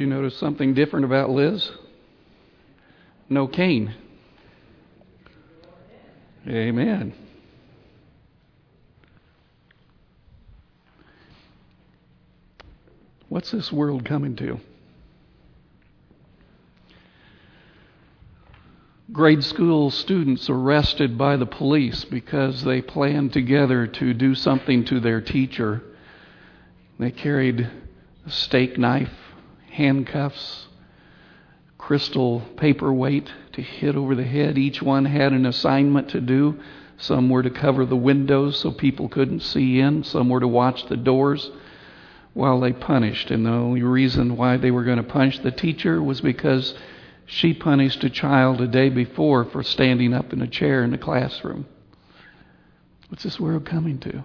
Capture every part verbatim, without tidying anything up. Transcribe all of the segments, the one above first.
you notice something different about Liz? No Cain. Amen. What's this world coming to? Grade school students arrested by the police because they planned together to do something to their teacher. They carried a steak knife, handcuffs, crystal paperweight to hit over the head. Each one had an assignment to do. Some were to cover the windows so people couldn't see in. Some were to watch the doors while they punished. And the only reason why they were going to punish the teacher was because she punished a child a day before for standing up in a chair in the classroom. What's this world coming to?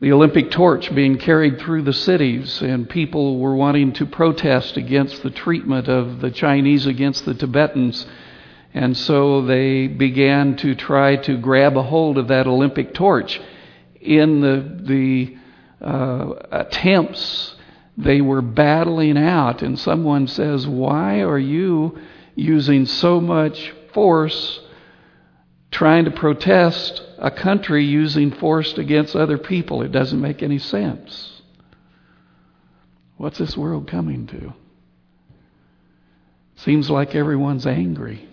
The Olympic torch being carried through the cities, and people were wanting to protest against the treatment of the Chinese against the Tibetans. And so they began to try to grab a hold of that Olympic torch. In the, the uh, attempts, they were battling out, and someone says, "Why are you using so much force trying to protest a country using force against other people? It doesn't make any sense." What's this world coming to? Seems like everyone's angry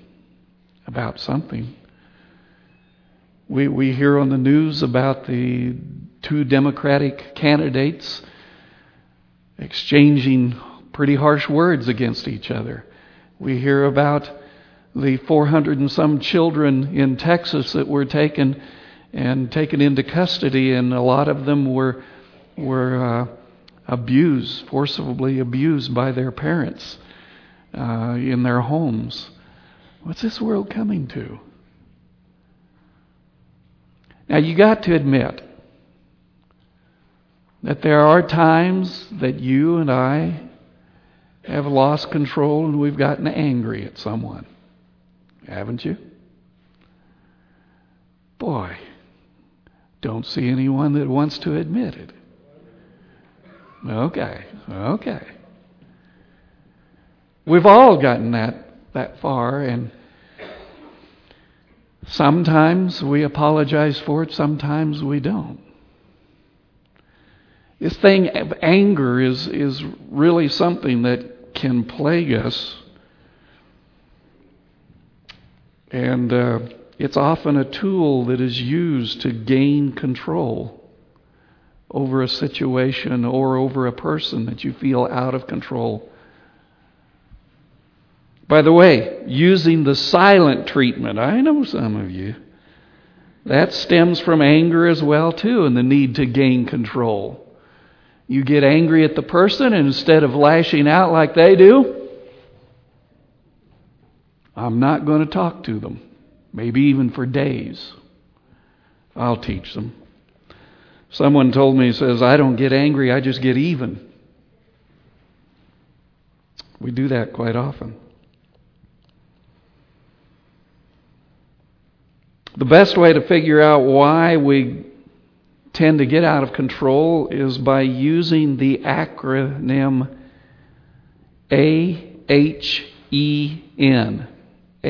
about something. We we hear on the news about the two Democratic candidates exchanging pretty harsh words against each other. We hear about the four hundred and some children in Texas that were taken and taken into custody, and a lot of them were were uh, abused, forcibly abused by their parents uh, in their homes. What's this world coming to? Now, you got to admit that there are times that you and I have lost control and we've gotten angry at someone. Haven't you? Boy, don't see anyone that wants to admit it. Okay, okay. We've all gotten that, that far, and sometimes we apologize for it, sometimes we don't. This thing of anger is, is really something that can plague us. And uh, it's often a tool that is used to gain control over a situation or over a person that you feel out of control. By the way, using the silent treatment, I know some of you, that stems from anger as well too, and the need to gain control. You get angry at the person, and instead of lashing out like they do, I'm not going to talk to them, maybe even for days. I'll teach them. Someone told me, says, "I don't get angry, I just get even." We do that quite often. The best way to figure out why we tend to get out of control is by using the acronym A H E N. A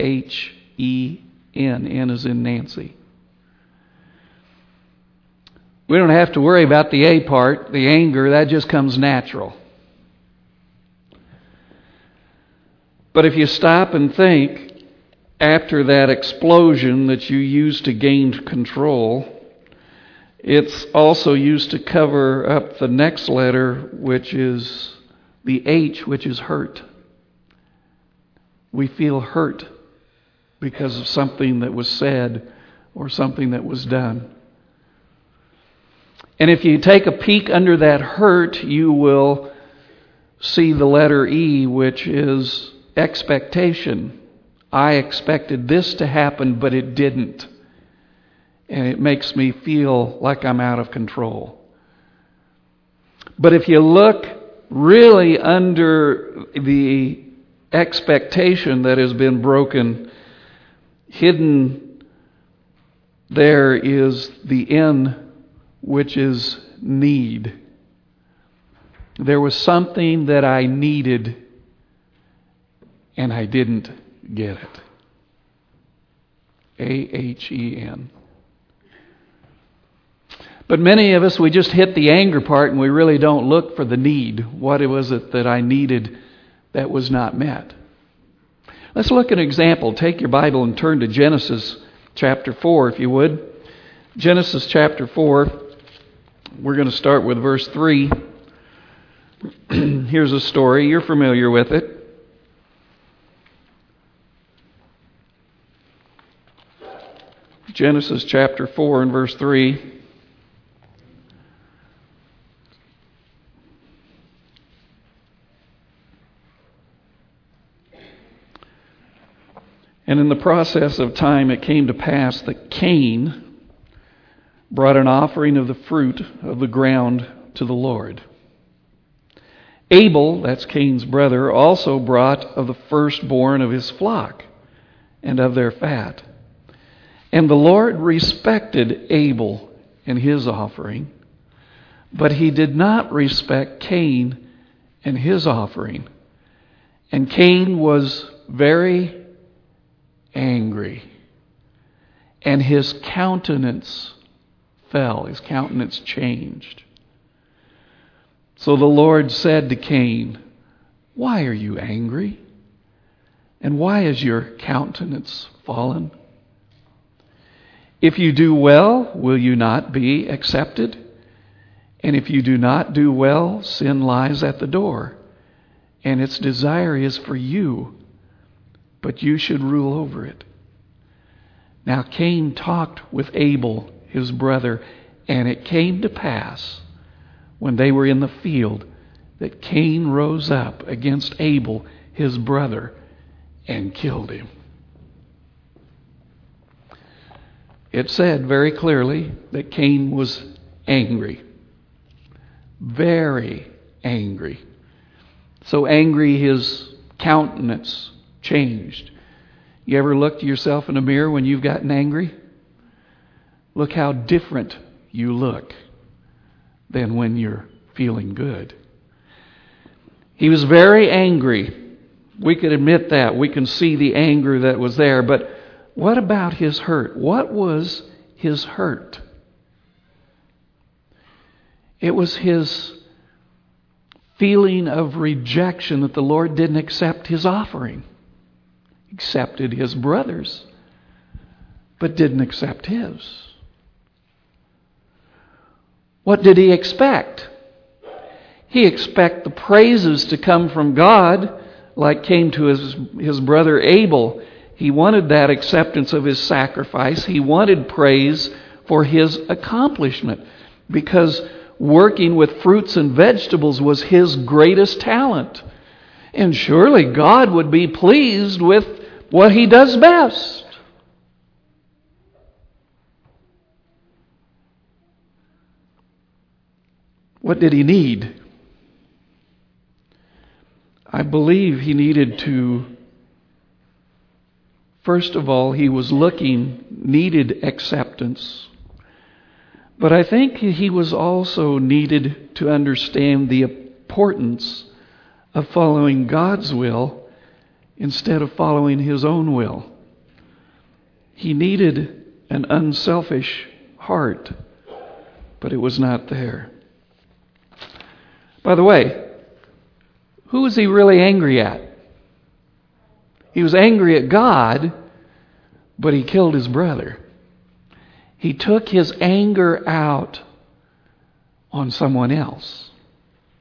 H E N. N is in Nancy. We don't have to worry about the A part, the anger, that just comes natural. But if you stop and think, after that explosion that you used to gain control, it's also used to cover up the next letter, which is the H, which is hurt. We feel hurt because of something that was said or something that was done. And if you take a peek under that hurt, you will see the letter E, which is expectation. I expected this to happen, but it didn't. And it makes me feel like I'm out of control. But if you look really under the expectation that has been broken, hidden there is the N, which is need. There was something that I needed and I didn't get it. A H E N. But many of us, we just hit the anger part and we really don't look for the need. What was it that I needed that was not met? Let's look at an example. Take your Bible and turn to Genesis chapter four, if you would. Genesis chapter four, we're going to start with verse three. Here's a story. You're familiar with it. Genesis chapter four and verse three. And in the process of time, it came to pass that Cain brought an offering of the fruit of the ground to the Lord. Abel, that's Cain's brother, also brought of the firstborn of his flock and of their fat. And the Lord respected Abel and his offering, but he did not respect Cain and his offering. And Cain was very angry, and his countenance fell, his countenance changed. So the Lord said to Cain, "Why are you angry? And why is your countenance fallen? If you do well, will you not be accepted? And if you do not do well, sin lies at the door, and its desire is for you, but you should rule over it." Now Cain talked with Abel, his brother, and it came to pass, when they were in the field, that Cain rose up against Abel, his brother, and killed him. It said very clearly that Cain was angry. Very angry. So angry his countenance changed. You ever looked at yourself in a mirror when you've gotten angry? Look how different you look than when you're feeling good. He was very angry. We could admit that. We can see the anger that was there. But what about his hurt? What was his hurt? It was his feeling of rejection that the Lord didn't accept his offering. Accepted his brother's, but didn't accept his. What did he expect? He expected the praises to come from God, like came to his, his brother Abel. He wanted that acceptance of his sacrifice. He wanted praise for his accomplishment, because working with fruits and vegetables was his greatest talent. And surely God would be pleased with what he does best. What did he need? I believe he needed to, first of all, he was looking, needed acceptance. But I think he was also needed to understand the importance of following God's will instead of following his own will. He needed an unselfish heart, but it was not there. By the way, who was he really angry at? He was angry at God, but he killed his brother. He took his anger out on someone else,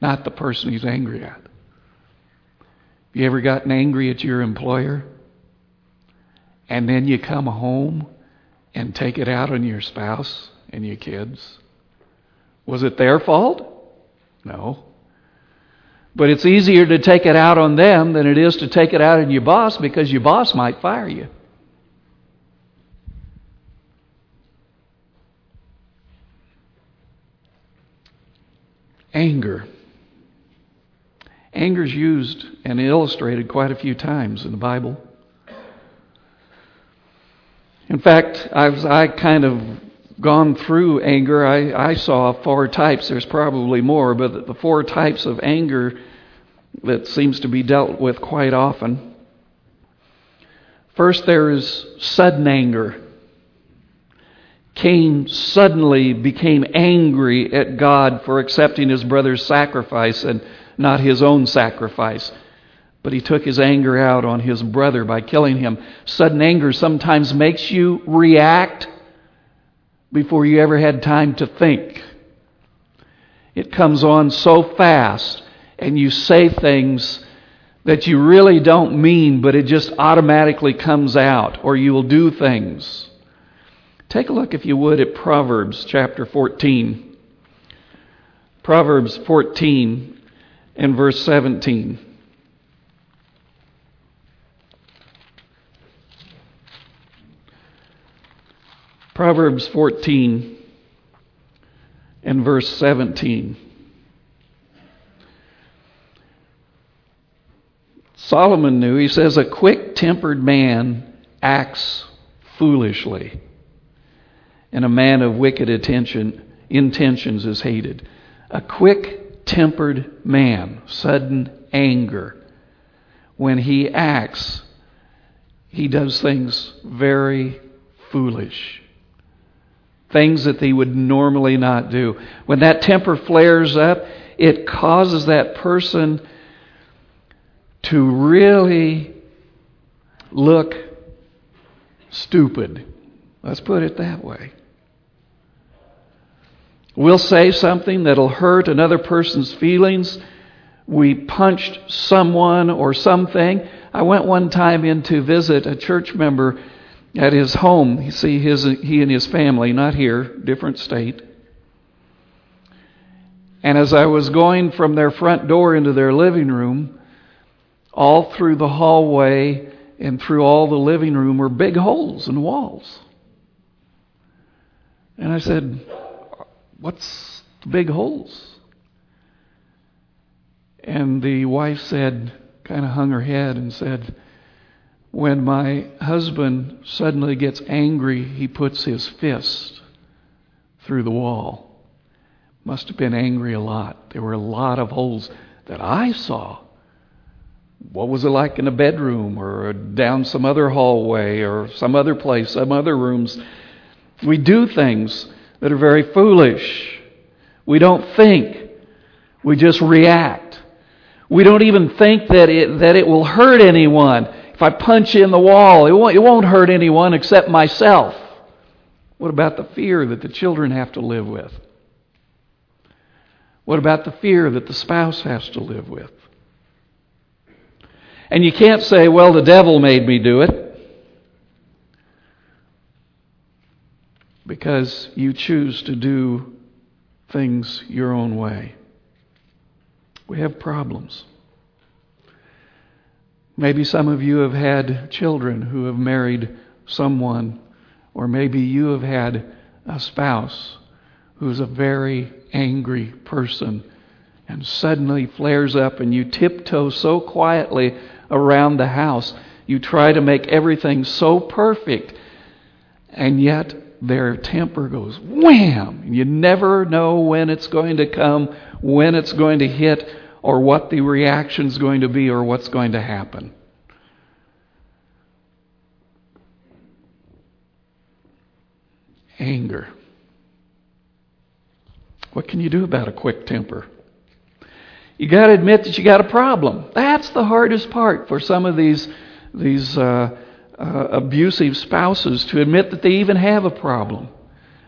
not the person he's angry at. You ever gotten angry at your employer? And then you come home and take it out on your spouse and your kids? Was it their fault? No. But it's easier to take it out on them than it is to take it out on your boss, because your boss might fire you. Anger. Anger is used and illustrated quite a few times in the Bible. In fact, I, was, I kind of gone through anger, I, I saw four types. There's probably more, but the four types of anger that seems to be dealt with quite often. First, there is sudden anger. Cain suddenly became angry at God for accepting his brother's sacrifice and not his own sacrifice. But he took his anger out on his brother by killing him. Sudden anger sometimes makes you react before you ever had time to think. It comes on so fast, and you say things that you really don't mean, but it just automatically comes out, or you will do things. Take a look, if you would, at Proverbs chapter fourteen. Proverbs fourteen and verse seventeen. Proverbs fourteen and verse seventeen. Solomon knew, he says, a quick-tempered man acts foolishly, and a man of wicked attention, intentions is hated. A quick-tempered man, sudden anger. When he acts, he does things very foolish. Things that they would normally not do. When that temper flares up, it causes that person to really look stupid. Let's put it that way. We'll say something that'll hurt another person's feelings. We punched someone or something. I went one time in to visit a church member at his home. You see, his, he and his family, not here, different state. And as I was going from their front door into their living room, all through the hallway and through all the living room were big holes in walls. And I said, what's the big holes? And the wife said, kind of hung her head and said, when my husband suddenly gets angry, he puts his fist through the wall. Must have been angry a lot. There were a lot of holes that I saw. What was it like in a bedroom or down some other hallway or some other place, some other rooms? We do things that are very foolish. We don't think. We just react. We don't even think that it that it will hurt anyone. If I punch in the wall, it won't, it won't hurt anyone except myself. What about the fear that the children have to live with? What about the fear that the spouse has to live with? And you can't say, well, the devil made me do it. Because you choose to do things your own way. We have problems. Maybe some of you have had children who have married someone, or maybe you have had a spouse who's a very angry person and suddenly flares up, and you tiptoe so quietly around the house. You try to make everything so perfect, and yet their temper goes wham! You never know when it's going to come, when it's going to hit, or what the reaction's going to be, or what's going to happen. Anger. What can you do about a quick temper? You got to admit that you got a problem. That's the hardest part for some of these these uh, uh, abusive spouses, to admit that they even have a problem.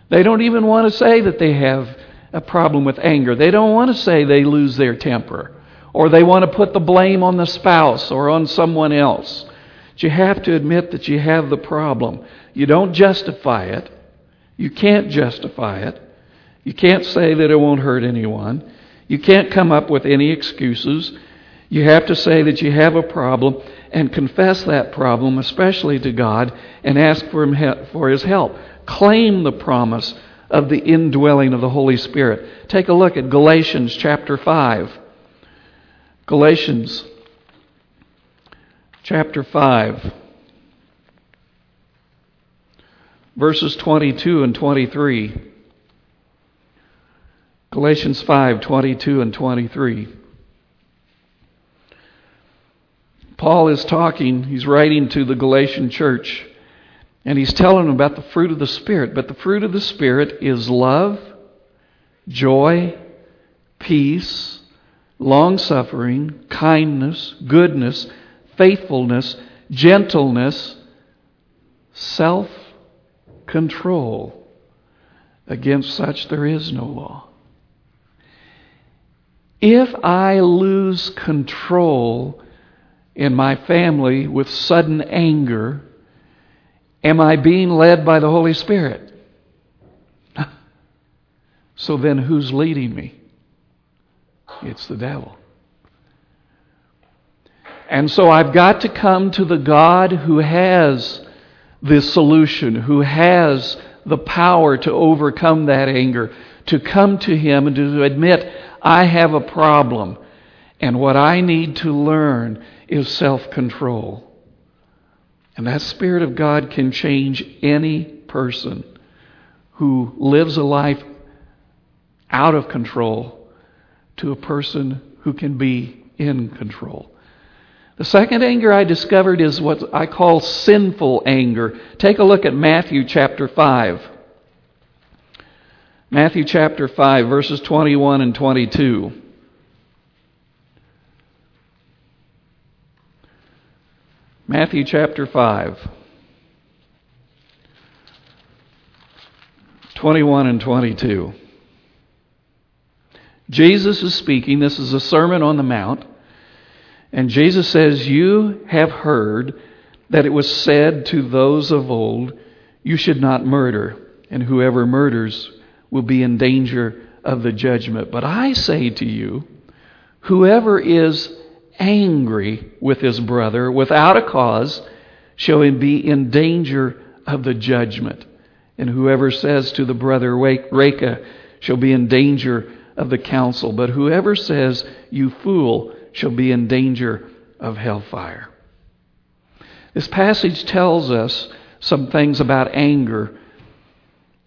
They don't even want to say that they have a problem with anger. They don't want to say they lose their temper, or they want to put the blame on the spouse or on someone else. But you have to admit that you have the problem. You don't justify it. You can't justify it. You can't say that it won't hurt anyone. You can't come up with any excuses. You have to say that you have a problem and confess that problem, especially to God, and ask for him for His help. Claim the promise of the indwelling of the Holy Spirit. Take a look at Galatians chapter five. Galatians chapter five. verses twenty-two and twenty-three. Galatians five, twenty-two and twenty-three. Paul is talking, he's writing to the Galatian church, and he's telling them about the fruit of the Spirit. But the fruit of the Spirit is love, joy, peace, long-suffering, kindness, goodness, faithfulness, gentleness, self-control. Against such there is no law. If I lose control in my family with sudden anger, am I being led by the Holy Spirit? So then who's leading me? It's the devil. And so I've got to come to the God who has the solution, who has the power to overcome that anger, to come to Him and to admit, I have a problem, and what I need to learn is self-control. And that Spirit of God can change any person who lives a life out of control to a person who can be in control. The second anger I discovered is what I call sinful anger. Take a look at Matthew chapter five. Matthew chapter five, verses twenty-one and twenty-two. Matthew chapter five, twenty-one and twenty-two. Jesus is speaking. This is a Sermon on the Mount. And Jesus says, you have heard that it was said to those of old, you should not murder, and whoever murders will be in danger of the judgment. But I say to you, whoever is angry with his brother without a cause shall be in danger of the judgment. And whoever says to the brother, Rekha, shall be in danger of the council. But whoever says, you fool, shall be in danger of hellfire. This passage tells us some things about anger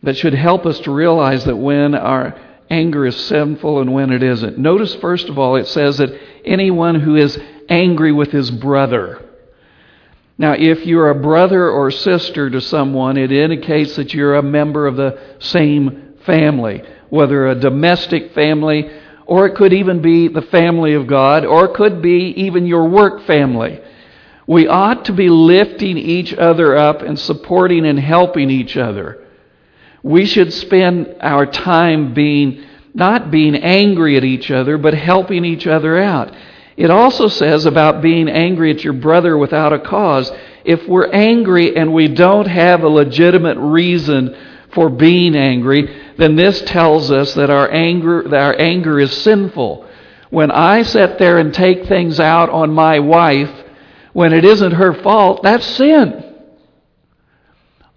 that should help us to realize that when our anger is sinful and when it isn't. Notice, first of all, it says that anyone who is angry with his brother. Now, if you're a brother or sister to someone, it indicates that you're a member of the same family, whether a domestic family, or it could even be the family of God, or it could be even your work family. We ought to be lifting each other up and supporting and helping each other. We should spend our time being not being angry at each other, but helping each other out. It also says about being angry at your brother without a cause. If we're angry and we don't have a legitimate reason for being angry, then this tells us that our anger that our anger is sinful. When I sit there and take things out on my wife when it isn't her fault, that's sin.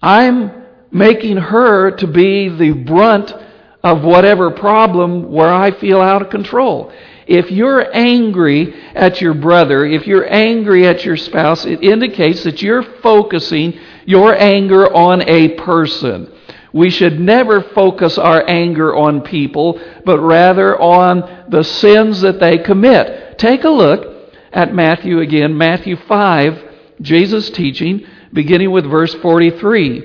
I'm making her to be the brunt of whatever problem where I feel out of control. If you're angry at your brother, if you're angry at your spouse, it indicates that you're focusing your anger on a person. We should never focus our anger on people, but rather on the sins that they commit. Take a look at Matthew again, Matthew five, Jesus teaching, beginning with verse forty-three.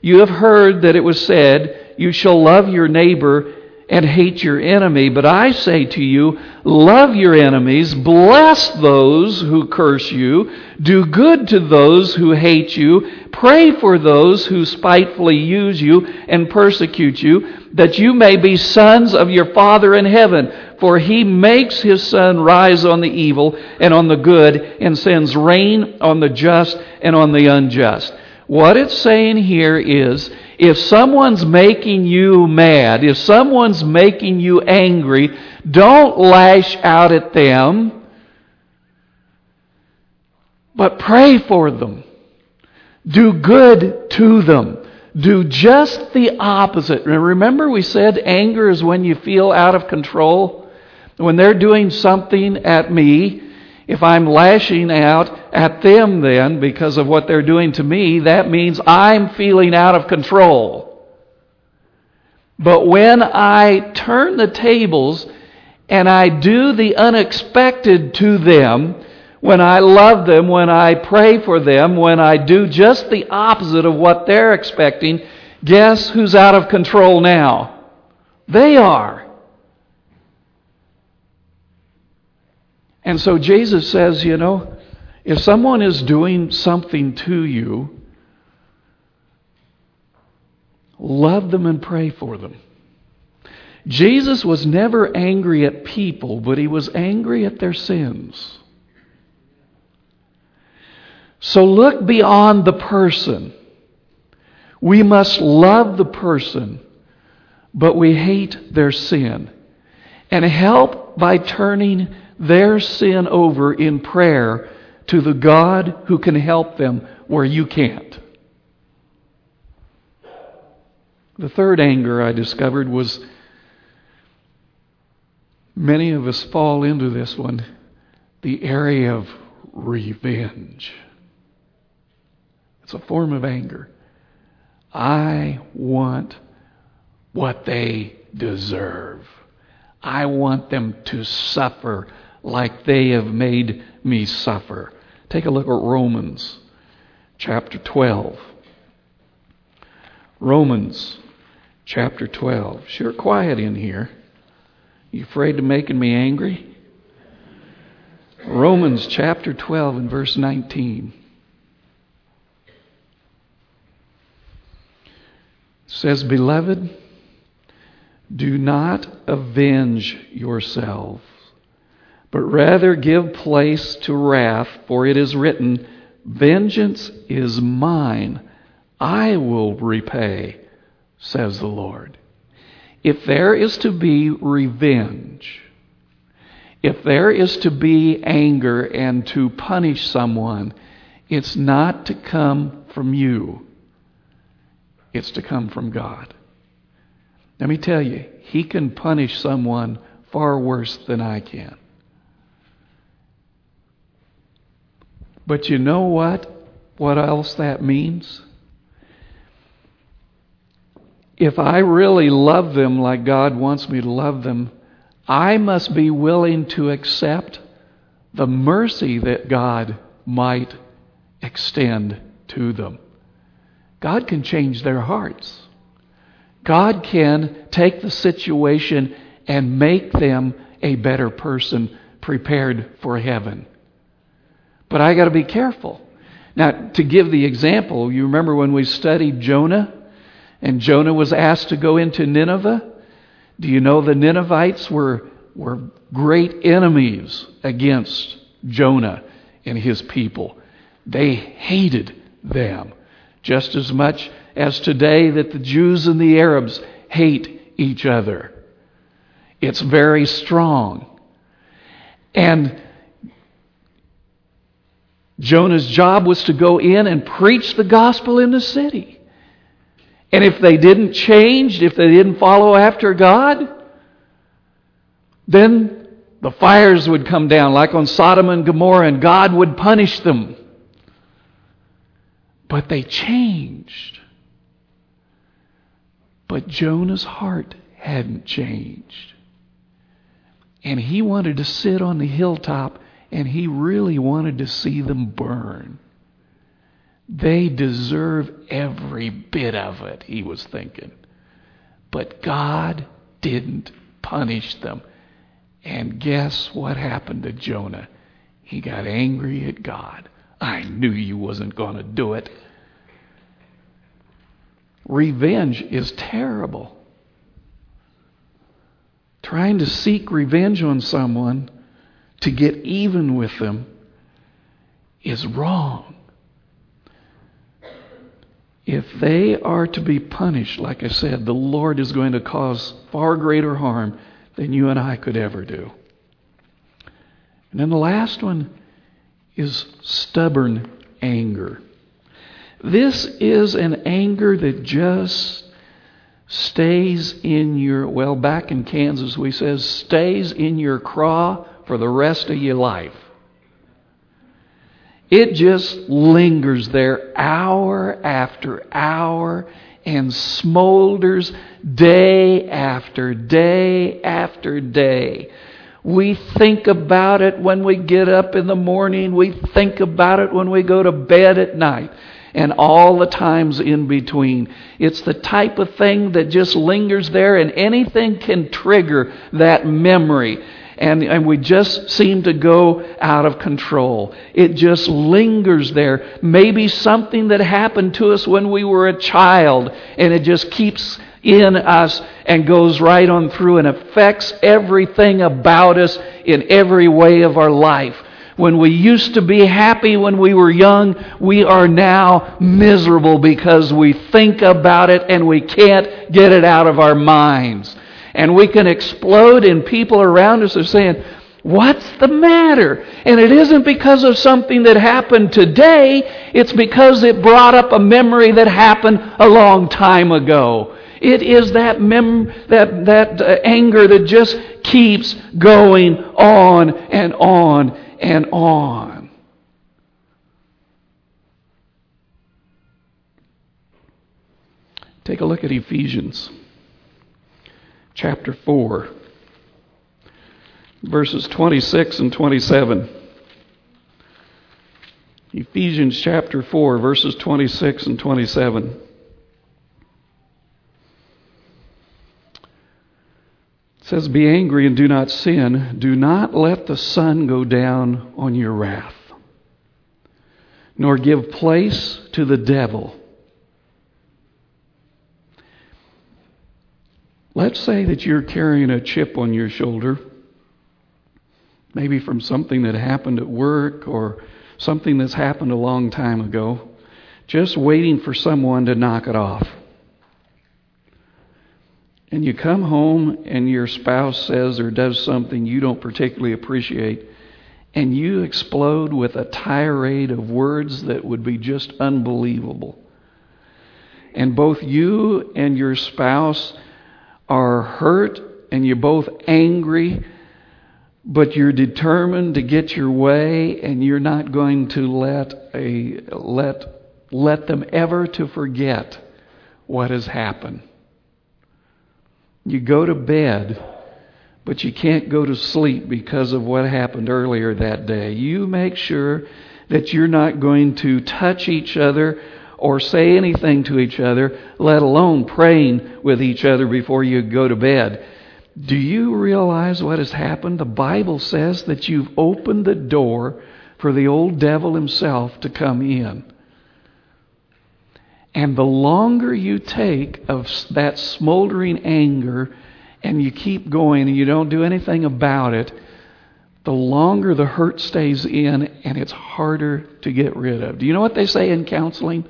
You have heard that it was said, you shall love your neighbor and hate your enemy. But I say to you, love your enemies, bless those who curse you, do good to those who hate you, pray for those who spitefully use you and persecute you, that you may be sons of your Father in heaven. For He makes His sun rise on the evil and on the good, and sends rain on the just and on the unjust. What it's saying here is, if someone's making you mad, if someone's making you angry, don't lash out at them, but pray for them. Do good to them. Do just the opposite. Remember we said anger is when you feel out of control? When they're doing something at me, If I'm lashing out at them then because of what they're doing to me, that means I'm feeling out of control. But when I turn the tables and I do the unexpected to them, when I love them, when I pray for them, when I do just the opposite of what they're expecting, guess who's out of control now? They are. And so Jesus says, you know, if someone is doing something to you, love them and pray for them. Jesus was never angry at people, but he was angry at their sins. So look beyond the person. We must love the person, but we hate their sin. And help by turning their sin over in prayer to the God who can help them where you can't. The third anger I discovered was, many of us fall into this one, the area of revenge. It's a form of anger. I want what they deserve. I want them to suffer like they have made me suffer. Take a look at Romans chapter twelve. Romans chapter twelve. Sure quiet in here. You afraid of making me angry? Romans chapter twelve and verse nineteen. It says, "Beloved, do not avenge yourselves, but rather give place to wrath, for it is written, 'Vengeance is mine, I will repay,' says the Lord." If there is to be revenge, if there is to be anger and to punish someone, it's not to come from you. It's to come from God. Let me tell you, he can punish someone far worse than I can. But you know what? What else that means? If I really love them like God wants me to love them, I must be willing to accept the mercy that God might extend to them. God can change their hearts. God can take the situation and make them a better person prepared for heaven. But I got to be careful. Now, to give the example, you remember when we studied Jonah, and Jonah was asked to go into Nineveh? Do you know the Ninevites were, were great enemies against Jonah and his people? They hated them just as much as today that the Jews and the Arabs hate each other. It's very strong. And Jonah's job was to go in and preach the gospel in the city. And if they didn't change, if they didn't follow after God, then the fires would come down like on Sodom and Gomorrah, and God would punish them. But they changed. But Jonah's heart hadn't changed. And he wanted to sit on the hilltop, and he really wanted to see them burn. They deserve every bit of it, he was thinking. But God didn't punish them. And guess what happened to Jonah? He got angry at God. I knew you wasn't going to do it. Revenge is terrible. Trying to seek revenge on someone to get even with them is wrong. If they are to be punished, like I said, the Lord is going to cause far greater harm than you and I could ever do. And then the last one is stubborn anger. This is an anger that just stays in your, well, back in Kansas we says, stays in your craw for the rest of your life. It just lingers there hour after hour and smolders day after day after day. We think about it when we get up in the morning. We think about it when we go to bed at night. And all the times in between. It's the type of thing that just lingers there, and anything can trigger that memory. And, and we just seem to go out of control. It just lingers there. Maybe something that happened to us when we were a child, and it just keeps in us and goes right on through and affects everything about us in every way of our life. When we used to be happy when we were young, we are now miserable because we think about it and we can't get it out of our minds. And we can explode, and people around us are saying, "What's the matter?" And it isn't because of something that happened today. It's because it brought up a memory that happened a long time ago. It is that mem- that that uh, anger that just keeps going on and on and on. Take a look at Ephesians chapter four, verses twenty-six and twenty-seven. Ephesians chapter four, verses twenty-six and twenty-seven. It says, "Be angry and do not sin. Do not let the sun go down on your wrath, nor give place to the devil." Let's say that you're carrying a chip on your shoulder, maybe from something that happened at work or something that's happened a long time ago, just waiting for someone to knock it off. And you come home and your spouse says or does something you don't particularly appreciate, and you explode with a tirade of words that would be just unbelievable. And both you and your spouse are hurt, and you're both angry, but you're determined to get your way, and you're not going to let a let let them ever to forget what has happened. You go to bed, but you can't go to sleep because of what happened earlier that day. You make sure that you're not going to touch each other or say anything to each other, let alone praying with each other before you go to bed. Do you realize what has happened? The Bible says that you've opened the door for the old devil himself to come in. And the longer you take of that smoldering anger and you keep going and you don't do anything about it, the longer the hurt stays in and it's harder to get rid of. Do you know what they say in counseling?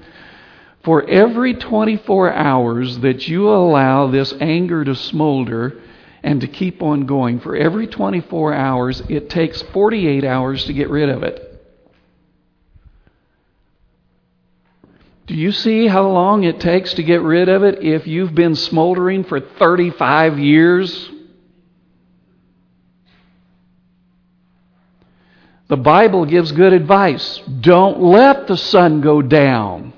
For every twenty-four hours that you allow this anger to smolder and to keep on going, for every twenty-four hours, it takes forty-eight hours to get rid of it. Do you see how long it takes to get rid of it if you've been smoldering for thirty-five years? The Bible gives good advice. Don't let the sun go down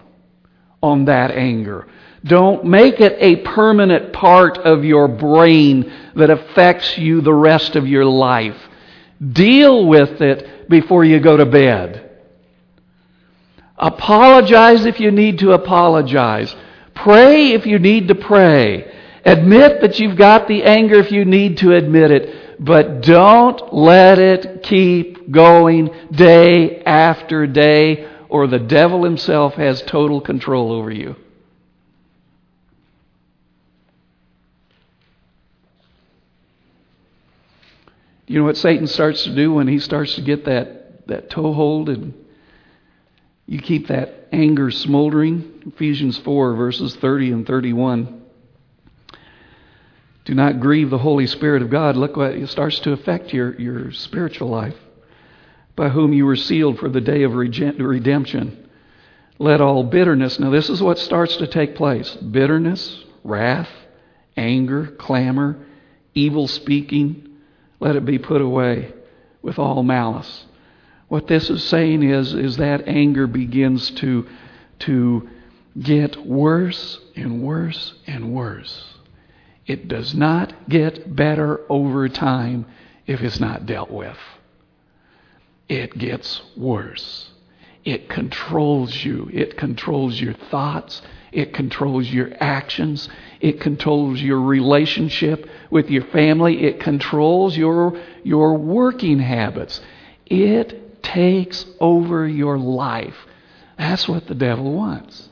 on that anger. Don't make it a permanent part of your brain that affects you the rest of your life. Deal with it before you go to bed. Apologize if you need to apologize. Pray if you need to pray. Admit that you've got the anger if you need to admit it. But don't let it keep going day after day, or the devil himself has total control over you. You know what Satan starts to do when he starts to get that, that toehold and you keep that anger smoldering? Ephesians four, verses thirty and thirty-one. Do not grieve the Holy Spirit of God. Look what it starts to affect your, your spiritual life. By whom you were sealed for the day of redemption. Let all bitterness. Now this is what starts to take place. Bitterness, wrath, anger, clamor, evil speaking. Let it be put away with all malice. What this is saying is, is that anger begins to, to get worse and worse and worse. It does not get better over time if it's not dealt with. It gets worse. It controls you. It controls your thoughts. It controls your actions. It controls your relationship with your family. It controls your, your working habits. It takes over your life. That's what the devil wants.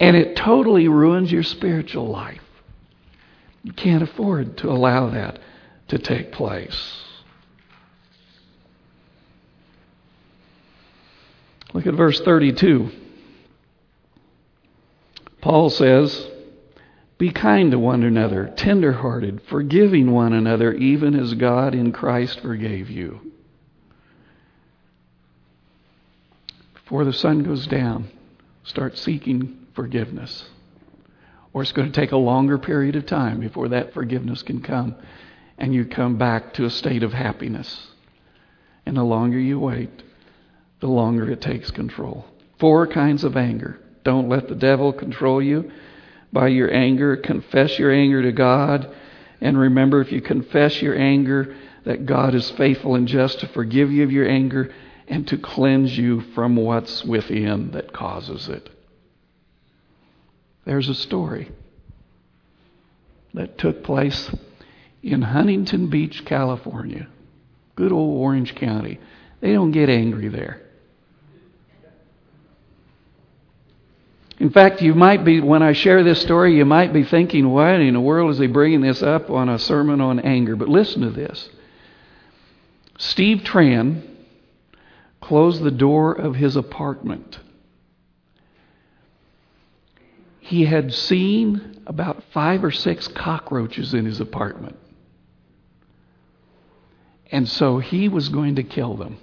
And it totally ruins your spiritual life. You can't afford to allow that to take place. Look at verse thirty-two. Paul says, "Be kind to one another, tender-hearted, forgiving one another, even as God in Christ forgave you." Before the sun goes down, start seeking forgiveness. Or it's going to take a longer period of time before that forgiveness can come and you come back to a state of happiness. And the longer you wait, the longer it takes control. Four kinds of anger. Don't let the devil control you by your anger. Confess your anger to God. And remember, if you confess your anger, that God is faithful and just to forgive you of your anger and to cleanse you from what's within that causes it. There's a story that took place in Huntington Beach, California. Good old Orange County. They don't get angry there. In fact, you might be, when I share this story, you might be thinking, why in the world is he bringing this up on a sermon on anger? But listen to this. Steve Tran closed the door of his apartment. He had seen about five or six cockroaches in his apartment. And so he was going to kill them.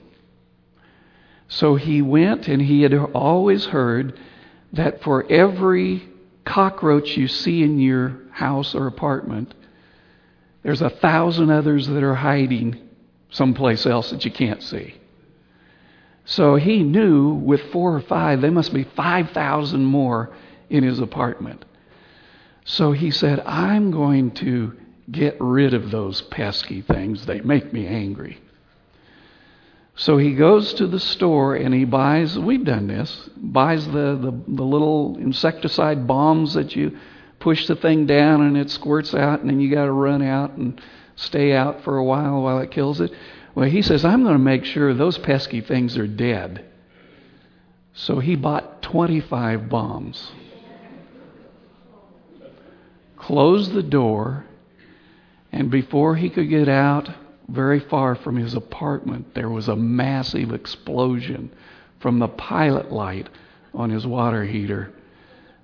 So he went, and he had always heard that for every cockroach you see in your house or apartment, there's a thousand others that are hiding someplace else that you can't see. So he knew with four or five, there must be five thousand more in his apartment. So he said, I'm going to get rid of those pesky things. They make me angry. So he goes to the store and he buys, we've done this, buys the, the, the little insecticide bombs that you push the thing down and it squirts out and then you got to run out and stay out for a while while it kills it. Well, he says, I'm going to make sure those pesky things are dead. So he bought twenty-five bombs. Closed the door, and before he could get out, very far from his apartment, there was a massive explosion from the pilot light on his water heater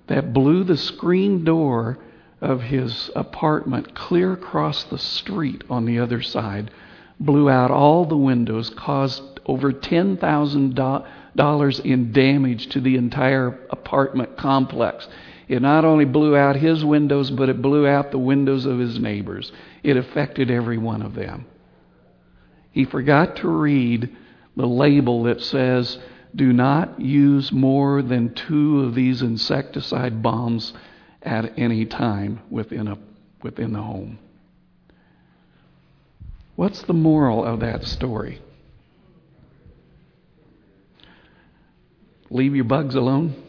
that blew the screen door of his apartment clear across the street on the other side, blew out all the windows, caused over ten thousand dollars in damage to the entire apartment complex. It not only blew out his windows, but it blew out the windows of his neighbors. It affected every one of them. He forgot to read the label that says, do not use more than two of these insecticide bombs at any time within a, within the home. What's the moral of that story? Leave your bugs alone?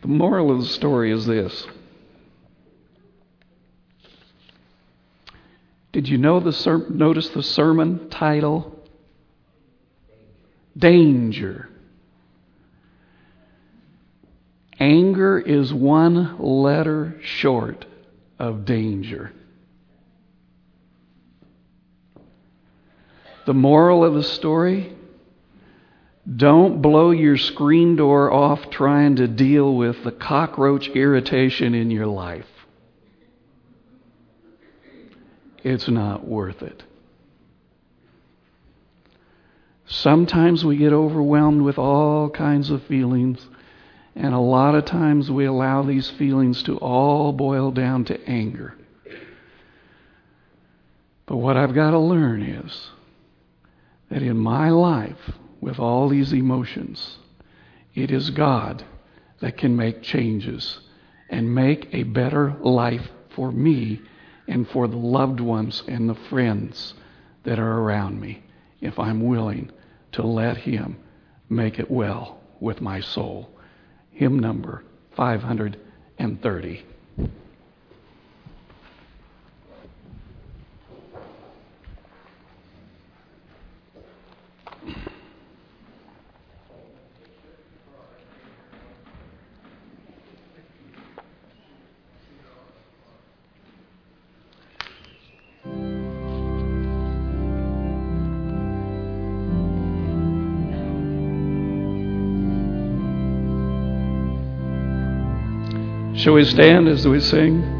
The moral of the story is this. Did you know the ser- notice the sermon title? Danger. Anger is one letter short of danger. The moral of the story? Don't blow your screen door off trying to deal with the cockroach irritation in your life. It's not worth it. Sometimes we get overwhelmed with all kinds of feelings, and a lot of times we allow these feelings to all boil down to anger. But what I've got to learn is that in my life, with all these emotions, it is God that can make changes and make a better life for me and for the loved ones and the friends that are around me, if I'm willing to let Him make it well with my soul. Hymn number five hundred thirty. Shall we stand as we sing?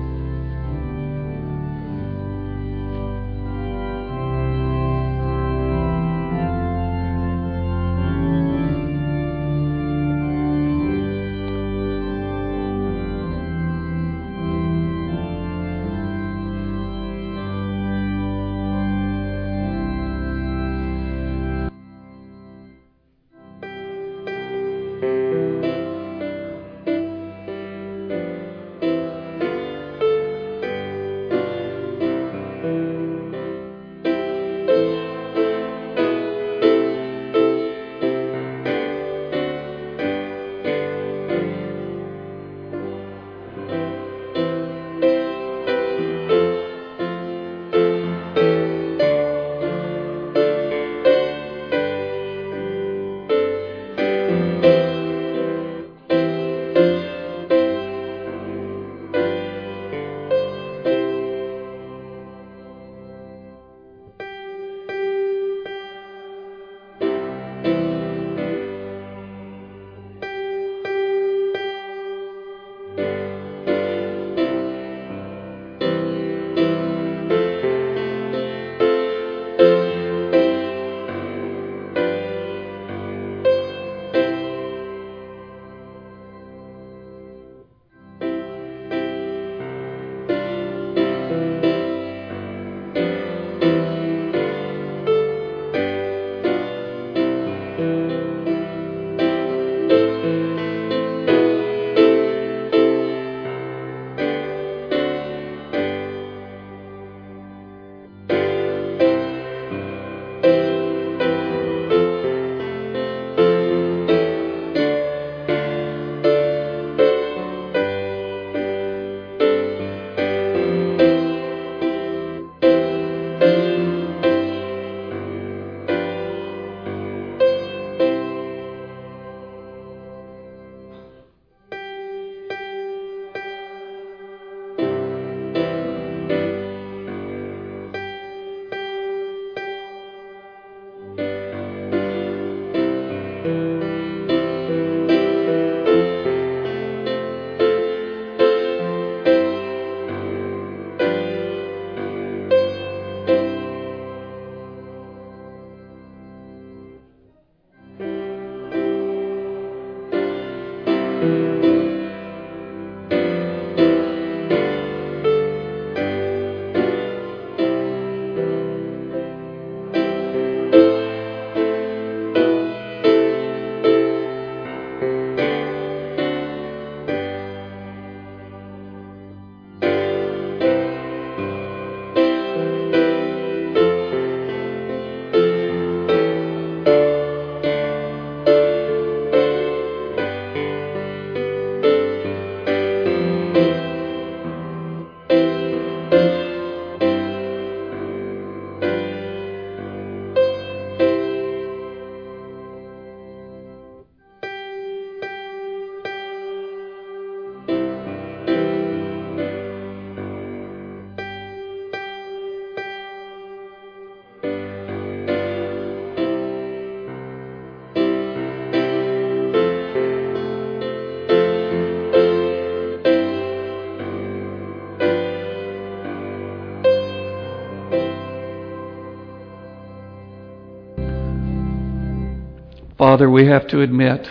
Father, we have to admit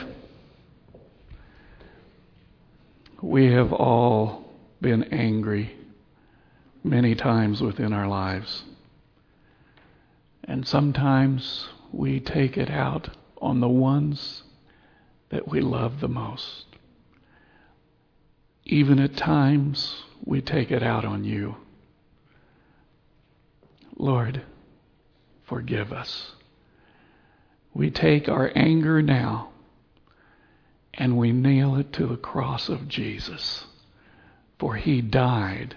we have all been angry many times within our lives. And sometimes we take it out on the ones that we love the most. Even at times, we take it out on you. Lord, forgive us. We take our anger now and we nail it to the cross of Jesus. For he died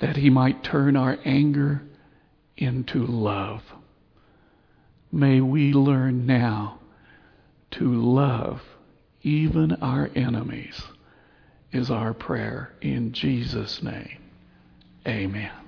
that he might turn our anger into love. May we learn now to love even our enemies, is our prayer in Jesus' name. Amen.